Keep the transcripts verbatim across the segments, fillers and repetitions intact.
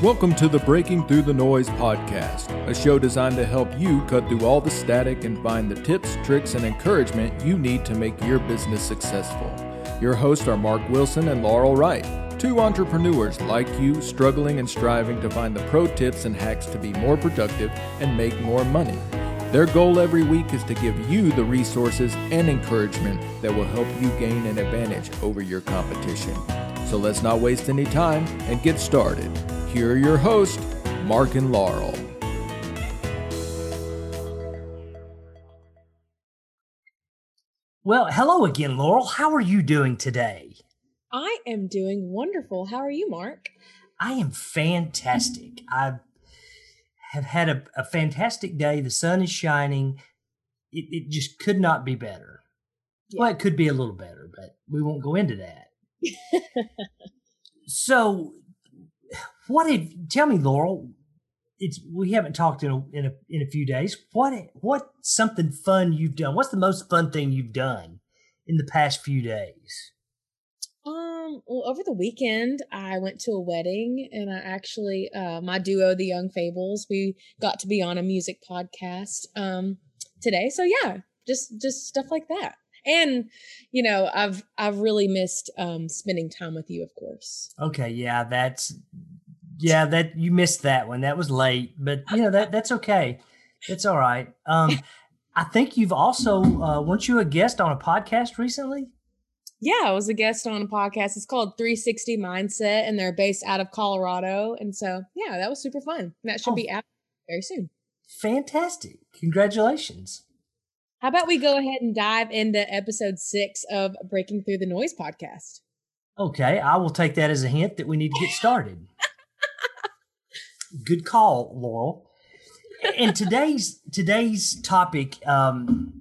Welcome to the Breaking Through the Noise podcast, a show designed to help you cut through all the static and find the tips, tricks, and encouragement you need to make your business successful. Your hosts are Mark Wilson and Laurel Wright, two entrepreneurs like you struggling and striving to find the pro tips and hacks to be more productive and make more money. Their goal every week is to give you the resources and encouragement that will help you gain an advantage over your competition. So let's not waste any time and get started. Here are your hosts, Mark and Laurel. Well, hello again, Laurel. How are you doing today? I am doing wonderful. How are you, Mark? I am fantastic. I have had a, a fantastic day. The sun is shining. It, it just could not be better. Yeah. Well, it could be a little better, but we won't go into that. So, what if? Tell me, Laurel. It's we haven't talked in a, in a in a few days. What what something fun you've done? What's the most fun thing you've done in the past few days? Um. Well, over the weekend, I went to a wedding, and I actually uh, my duo, The Young Fables, we got to be on a music podcast um, today. So yeah, just just stuff like that. And, you know, I've, I've really missed, um, spending time with you, of course. Okay. Yeah. That's, yeah, that you missed that one. That was late, but you know, that that's okay. It's all right. Um, I think you've also, uh, weren't you a guest on a podcast recently? Yeah, I was a guest on a podcast. It's called three sixty Mindset, and they're based out of Colorado. And so, yeah, that was super fun. And that should oh, be out very soon. Fantastic. Congratulations. How about we go ahead and dive into episode six of Breaking Through the Noise podcast? Okay, I will take that as a hint that we need to get started. Good call, Laurel. And today's today's topic, um,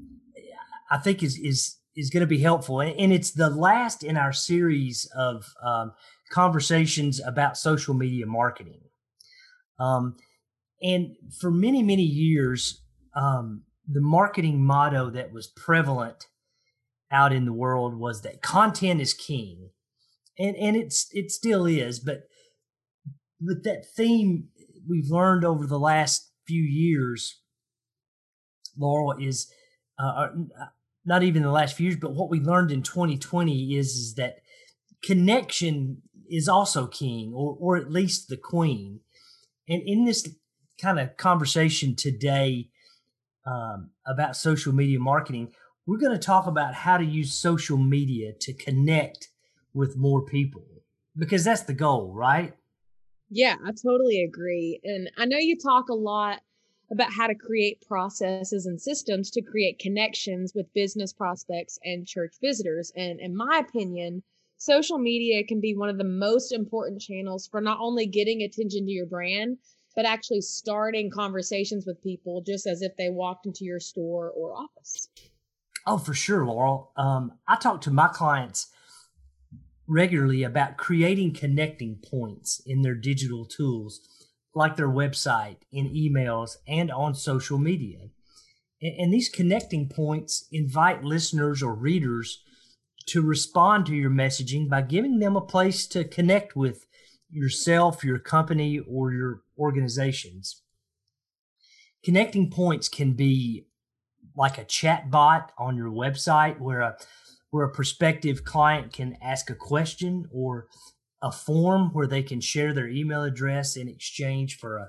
I think, is is is going to be helpful, and it's the last in our series of um, conversations about social media marketing. Um, and for many many years. Um, The marketing motto that was prevalent out in the world was that content is king, and and it's it still is. But but that theme we've learned over the last few years, Laurel, is uh, not even the last few years, but what we learned in twenty twenty is is that connection is also king, or or at least the queen. And in this kind of conversation today. Um, about social media marketing, we're going to talk about how to use social media to connect with more people, because that's the goal, right? Yeah, I totally agree. And I know you talk a lot about how to create processes and systems to create connections with business prospects and church visitors. And in my opinion, social media can be one of the most important channels for not only getting attention to your brand, but actually starting conversations with people just as if they walked into your store or office. Oh, for sure, Laurel. Um, I talk to my clients regularly about creating connecting points in their digital tools, like their website, in emails, and on social media. And, and these connecting points invite listeners or readers to respond to your messaging by giving them a place to connect with yourself, your company, or your organizations. Connecting points can be like a chat bot on your website where a, where a prospective client can ask a question, or a form where they can share their email address in exchange for a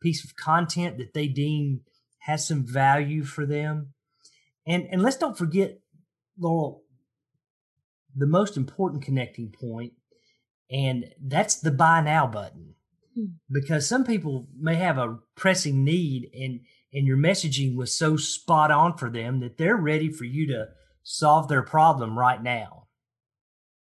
piece of content that they deem has some value for them. And, and let's don't forget, Laurel, the most important connecting point, and that's the buy now button, because some people may have a pressing need, and, and your messaging was so spot on for them that they're ready for you to solve their problem right now.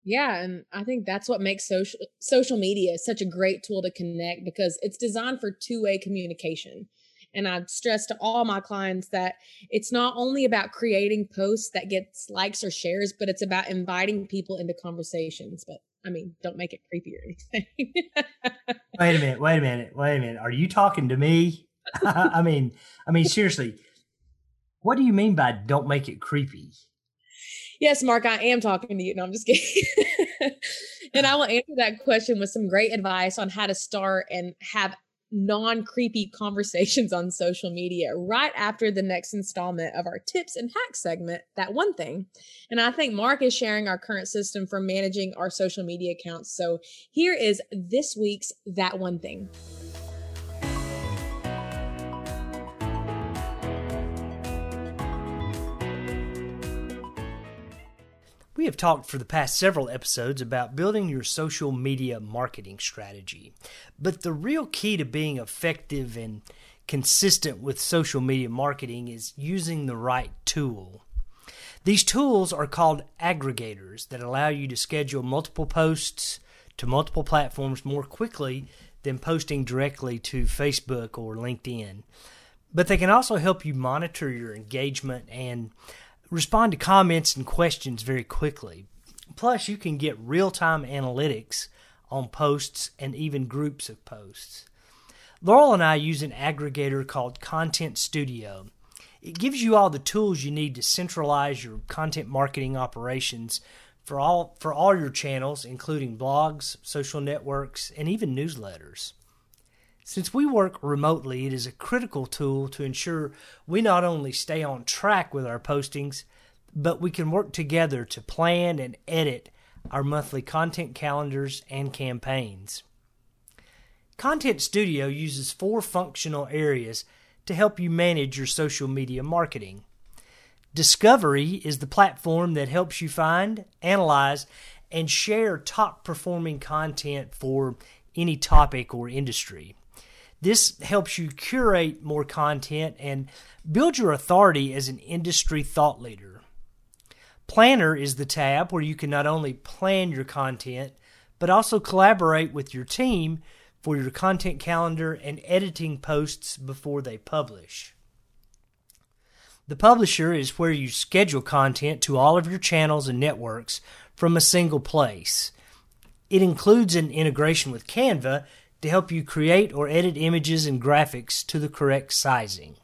Yeah, and I think that's what makes social, social media such a great tool to connect, because it's designed for two-way communication. And I've stressed to all my clients that it's not only about creating posts that gets likes or shares, but it's about inviting people into conversations. But I mean, don't make it creepy or anything. Wait a minute, wait a minute, wait a minute. Are you talking to me? I mean, I mean, seriously, what do you mean by don't make it creepy? Yes, Mark, I am talking to you. No, I'm just kidding. And I will answer that question with some great advice on how to start and have non-creepy conversations on social media right after the next installment of our tips and hacks segment, That One Thing. And I think Mark is sharing our current system for managing our social media accounts. So here is this week's That One Thing. We have talked for the past several episodes about building your social media marketing strategy, but the real key to being effective and consistent with social media marketing is using the right tool. These tools are called aggregators that allow you to schedule multiple posts to multiple platforms more quickly than posting directly to Facebook or LinkedIn. But they can also help you monitor your engagement and respond to comments and questions very quickly. Plus, you can get real-time analytics on posts and even groups of posts. Laurel and I use an aggregator called Content Studio. It gives you all the tools you need to centralize your content marketing operations for all, for all your channels, including blogs, social networks, and even newsletters. Since we work remotely, it is a critical tool to ensure we not only stay on track with our postings, but we can work together to plan and edit our monthly content calendars and campaigns. Content Studio uses four functional areas to help you manage your social media marketing. Discovery is the platform that helps you find, analyze, and share top-performing content for any topic or industry. This helps you curate more content and build your authority as an industry thought leader. Planner is the tab where you can not only plan your content, but also collaborate with your team for your content calendar and editing posts before they publish. The publisher is where you schedule content to all of your channels and networks from a single place. It includes an integration with Canva to help you create or edit images and graphics to the correct sizing.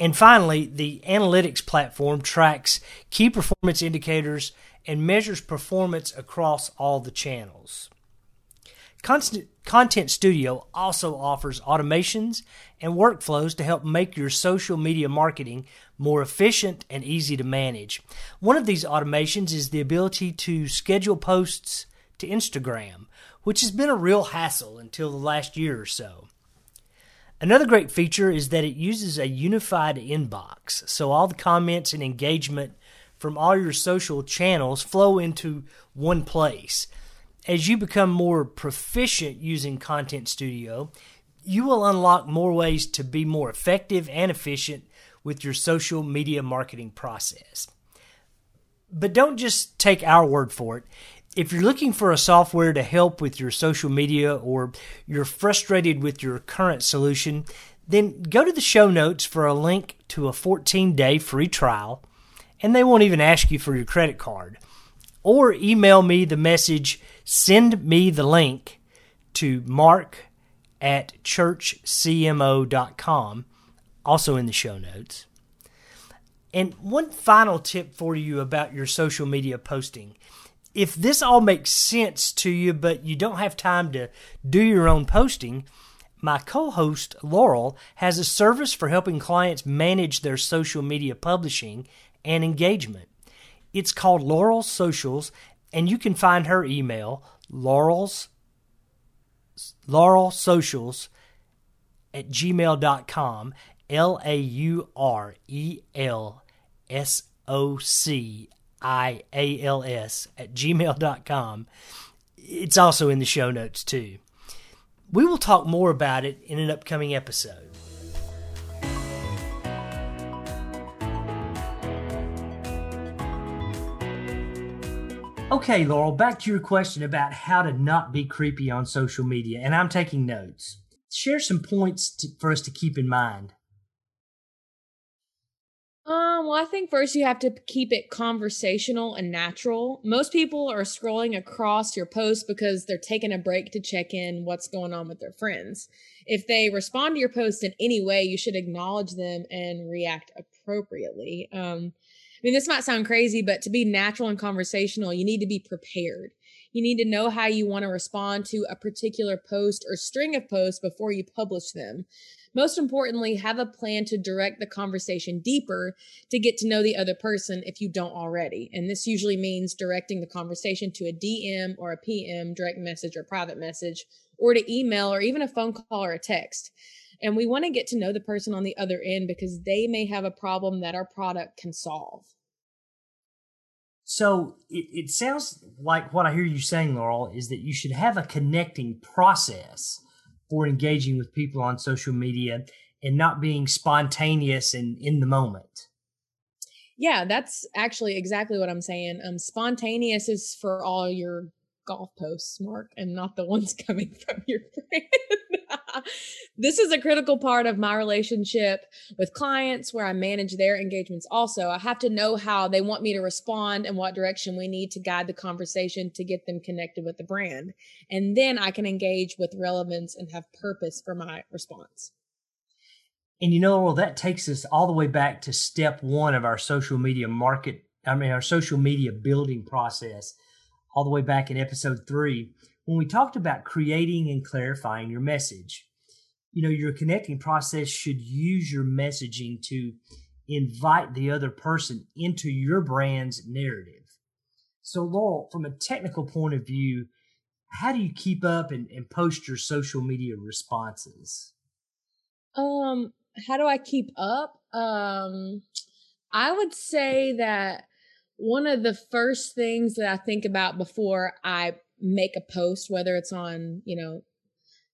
And finally, the analytics platform tracks key performance indicators and measures performance across all the channels. Content Studio also offers automations and workflows to help make your social media marketing more efficient and easy to manage. One of these automations is the ability to schedule posts to Instagram, which has been a real hassle until the last year or so. Another great feature is that it uses a unified inbox, so all the comments and engagement from all your social channels flow into one place. As you become more proficient using Content Studio, you will unlock more ways to be more effective and efficient with your social media marketing process. But don't just take our word for it. If you're looking for a software to help with your social media or you're frustrated with your current solution, then go to the show notes for a link to a fourteen-day free trial, and they won't even ask you for your credit card. Or email me the message, send me the link to mark at church c m o dot com, also in the show notes. And one final tip for you about your social media posting. If this all makes sense to you, but you don't have time to do your own posting, my co-host, Laurel, has a service for helping clients manage their social media publishing and engagement. It's called Laurel Socials, and you can find her email, laurels, laurelsocials at gmail dot com, L A U R E L S O C I A L S at gmail dot com. It's also in the show notes too. We will talk more about it in an upcoming episode. Okay, Laurel, back to your question about how to not be creepy on social media, and I'm taking notes. Share some points to, for us to keep in mind. Um, well, I think first you have to keep it conversational and natural. Most people are scrolling across your post because they're taking a break to check in what's going on with their friends. If they respond to your post in any way, you should acknowledge them and react appropriately. Um, I mean, this might sound crazy, but to be natural and conversational, you need to be prepared. You need to know how you want to respond to a particular post or string of posts before you publish them. Most importantly, have a plan to direct the conversation deeper to get to know the other person if you don't already. And this usually means directing the conversation to a D M or a P M, direct message or private message, or to email or even a phone call or a text. And we want to get to know the person on the other end because they may have a problem that our product can solve. So it, it sounds like what I hear you saying, Laurel, is that you should have a connecting process for engaging with people on social media and not being spontaneous and in the moment. Yeah, that's actually exactly what I'm saying. Um, spontaneous is for all your golf posts, Mark, and not the ones coming from your brand. This is a critical part of my relationship with clients where I manage their engagements. Also, I have to know how they want me to respond and what direction we need to guide the conversation to get them connected with the brand. And then I can engage with relevance and have purpose for my response. And you know, well, that takes us all the way back to step one of our social media market, I mean, our social media building process. All the way back in episode three, when we talked about creating and clarifying your message. You know, your connecting process should use your messaging to invite the other person into your brand's narrative. So, Laurel, from a technical point of view, how do you keep up and, and post your social media responses? Um, how do I keep up? Um, I would say that one of the first things that I think about before I make a post, whether it's on, you know,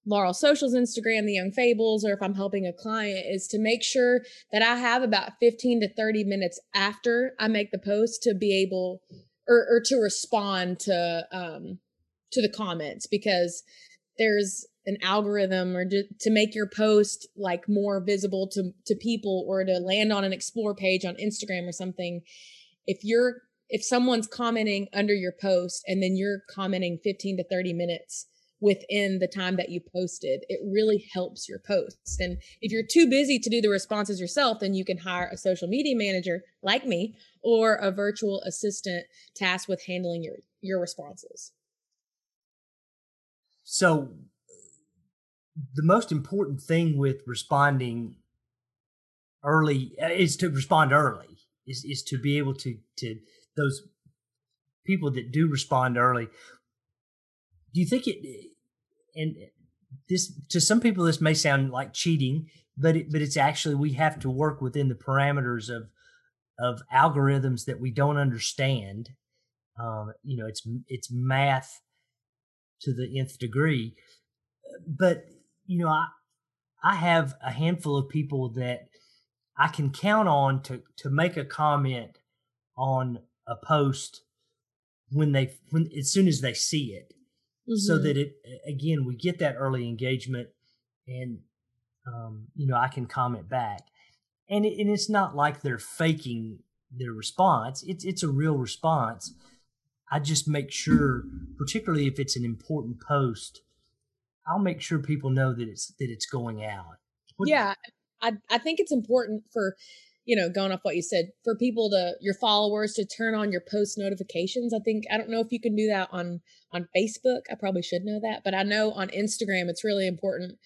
Laurel Socials, Instagram, The Young Fables, or if I'm helping a client, is to make sure that I have about fifteen to thirty minutes after I make the post to be able or, or to respond to, um, to the comments, because there's an algorithm or to, to make your post like more visible to, to people or to land on an explore page on Instagram or something. If you're, if someone's commenting under your post and then you're commenting fifteen to thirty minutes within the time that you posted, it really helps your posts. And if you're too busy to do the responses yourself, then you can hire a social media manager like me or a virtual assistant tasked with handling your, your responses. So the most important thing with responding early is to respond early. Is, is to be able to, to those people that do respond early. Do you think it, and this, to some people this may sound like cheating, but it, but it's actually, we have to work within the parameters of, of algorithms that we don't understand. Um, you know, it's, it's math to the nth degree, but you know, I, I have a handful of people that I can count on to, to make a comment on a post when they, when, as soon as they see it, mm-hmm. so that it, again, we get that early engagement and, um, you know, I can comment back and it, and it's not like they're faking their response. It's, it's a real response. I just make sure, particularly if it's an important post, I'll make sure people know that it's, that it's going out. What, yeah. I, I think it's important for, you know, going off what you said, for people to, your followers to turn on your post notifications. I think, I don't know if you can do that on, on Facebook. I probably should know that, but I know on Instagram, it's really important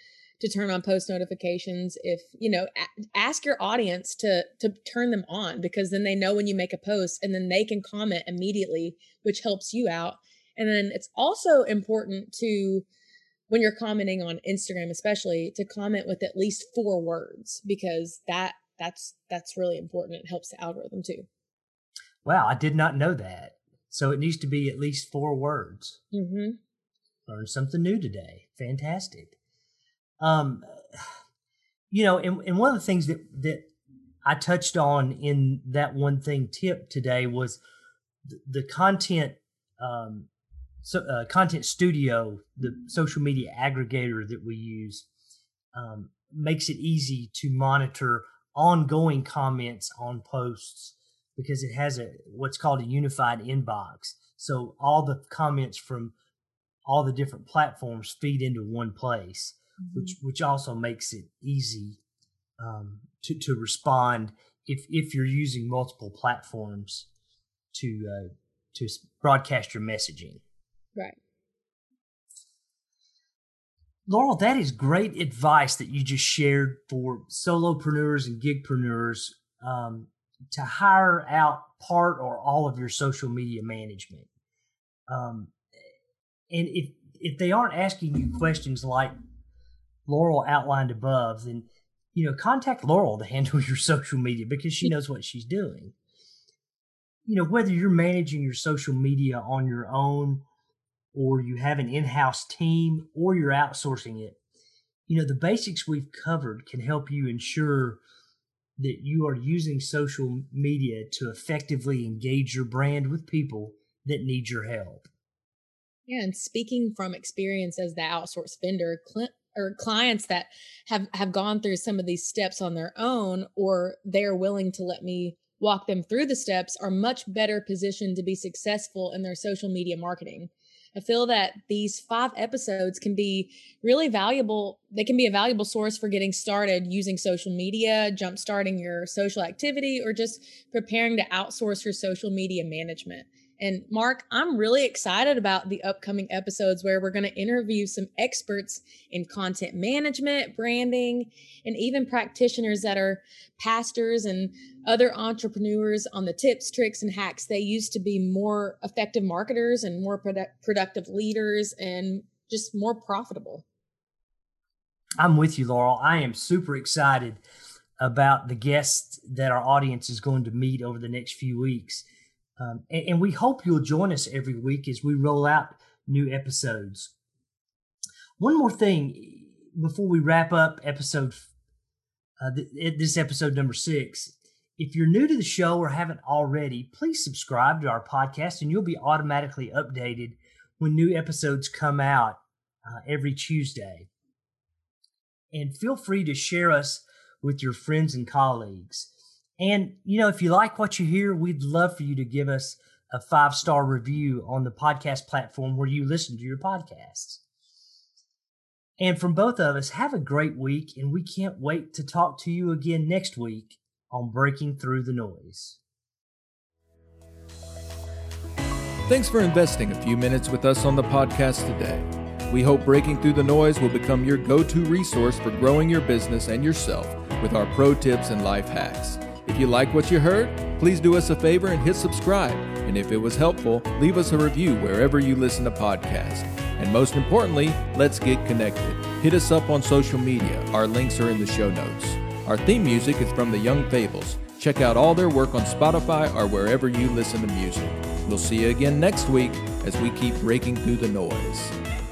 to turn on post notifications. If, you know, a- ask your audience to, to turn them on, because then they know when you make a post and then they can comment immediately, which helps you out. And then it's also important to, when you're commenting on Instagram, especially, to comment with at least four words, because that that's that's really important. It helps the algorithm too. Wow, I did not know that. So it needs to be at least four words. Mm-hmm. Learned something new today. Fantastic. Um, you know, and, and one of the things that that I touched on in that one thing tip today was the, the content. Um, So, uh, Content Studio, the social media aggregator that we use, um, makes it easy to monitor ongoing comments on posts because it has a what's called a unified inbox. So all the comments from all the different platforms feed into one place, mm-hmm. which which also makes it easy um, to to respond if if you're using multiple platforms to uh, to broadcast your messaging. Right. Laurel, that is great advice that you just shared for solopreneurs and gigpreneurs um, to hire out part or all of your social media management. Um, and if if they aren't asking you questions like Laurel outlined above, then you know contact Laurel to handle your social media because she knows what she's doing. You know, whether you're managing your social media on your own, or you have an in-house team, or you're outsourcing it, you know, the basics we've covered can help you ensure that you are using social media to effectively engage your brand with people that need your help. Yeah, and speaking from experience as the outsourced vendor, cl- or clients that have, have gone through some of these steps on their own, or they're willing to let me walk them through the steps, are much better positioned to be successful in their social media marketing. I feel that these five episodes can be really valuable. They can be a valuable source for getting started using social media, jumpstarting your social activity, or just preparing to outsource your social media management. And Mark, I'm really excited about the upcoming episodes where we're going to interview some experts in content management, branding, and even practitioners that are pastors and other entrepreneurs on the tips, tricks, and hacks they use to be more effective marketers and more produ- productive leaders and just more profitable. I'm with you, Laurel. I am super excited about the guests that our audience is going to meet over the next few weeks. Um, and, and we hope you'll join us every week as we roll out new episodes. One more thing before we wrap up episode, uh, th- this episode number six. If you're new to the show or haven't already, please subscribe to our podcast and you'll be automatically updated when new episodes come out uh, every Tuesday. And feel free to share us with your friends and colleagues. And, you know, if you like what you hear, we'd love for you to give us a five-star review on the podcast platform where you listen to your podcasts. And from both of us, have a great week, and we can't wait to talk to you again next week on Breaking Through the Noise. Thanks for investing a few minutes with us on the podcast today. We hope Breaking Through the Noise will become your go-to resource for growing your business and yourself with our pro tips and life hacks. If you like what you heard, please do us a favor and hit subscribe. And if it was helpful, leave us a review wherever you listen to podcasts. And most importantly, let's get connected. Hit us up on social media. Our links are in the show notes. Our theme music is from The Young Fables. Check out all their work on Spotify or wherever you listen to music. We'll see you again next week as we keep breaking through the noise.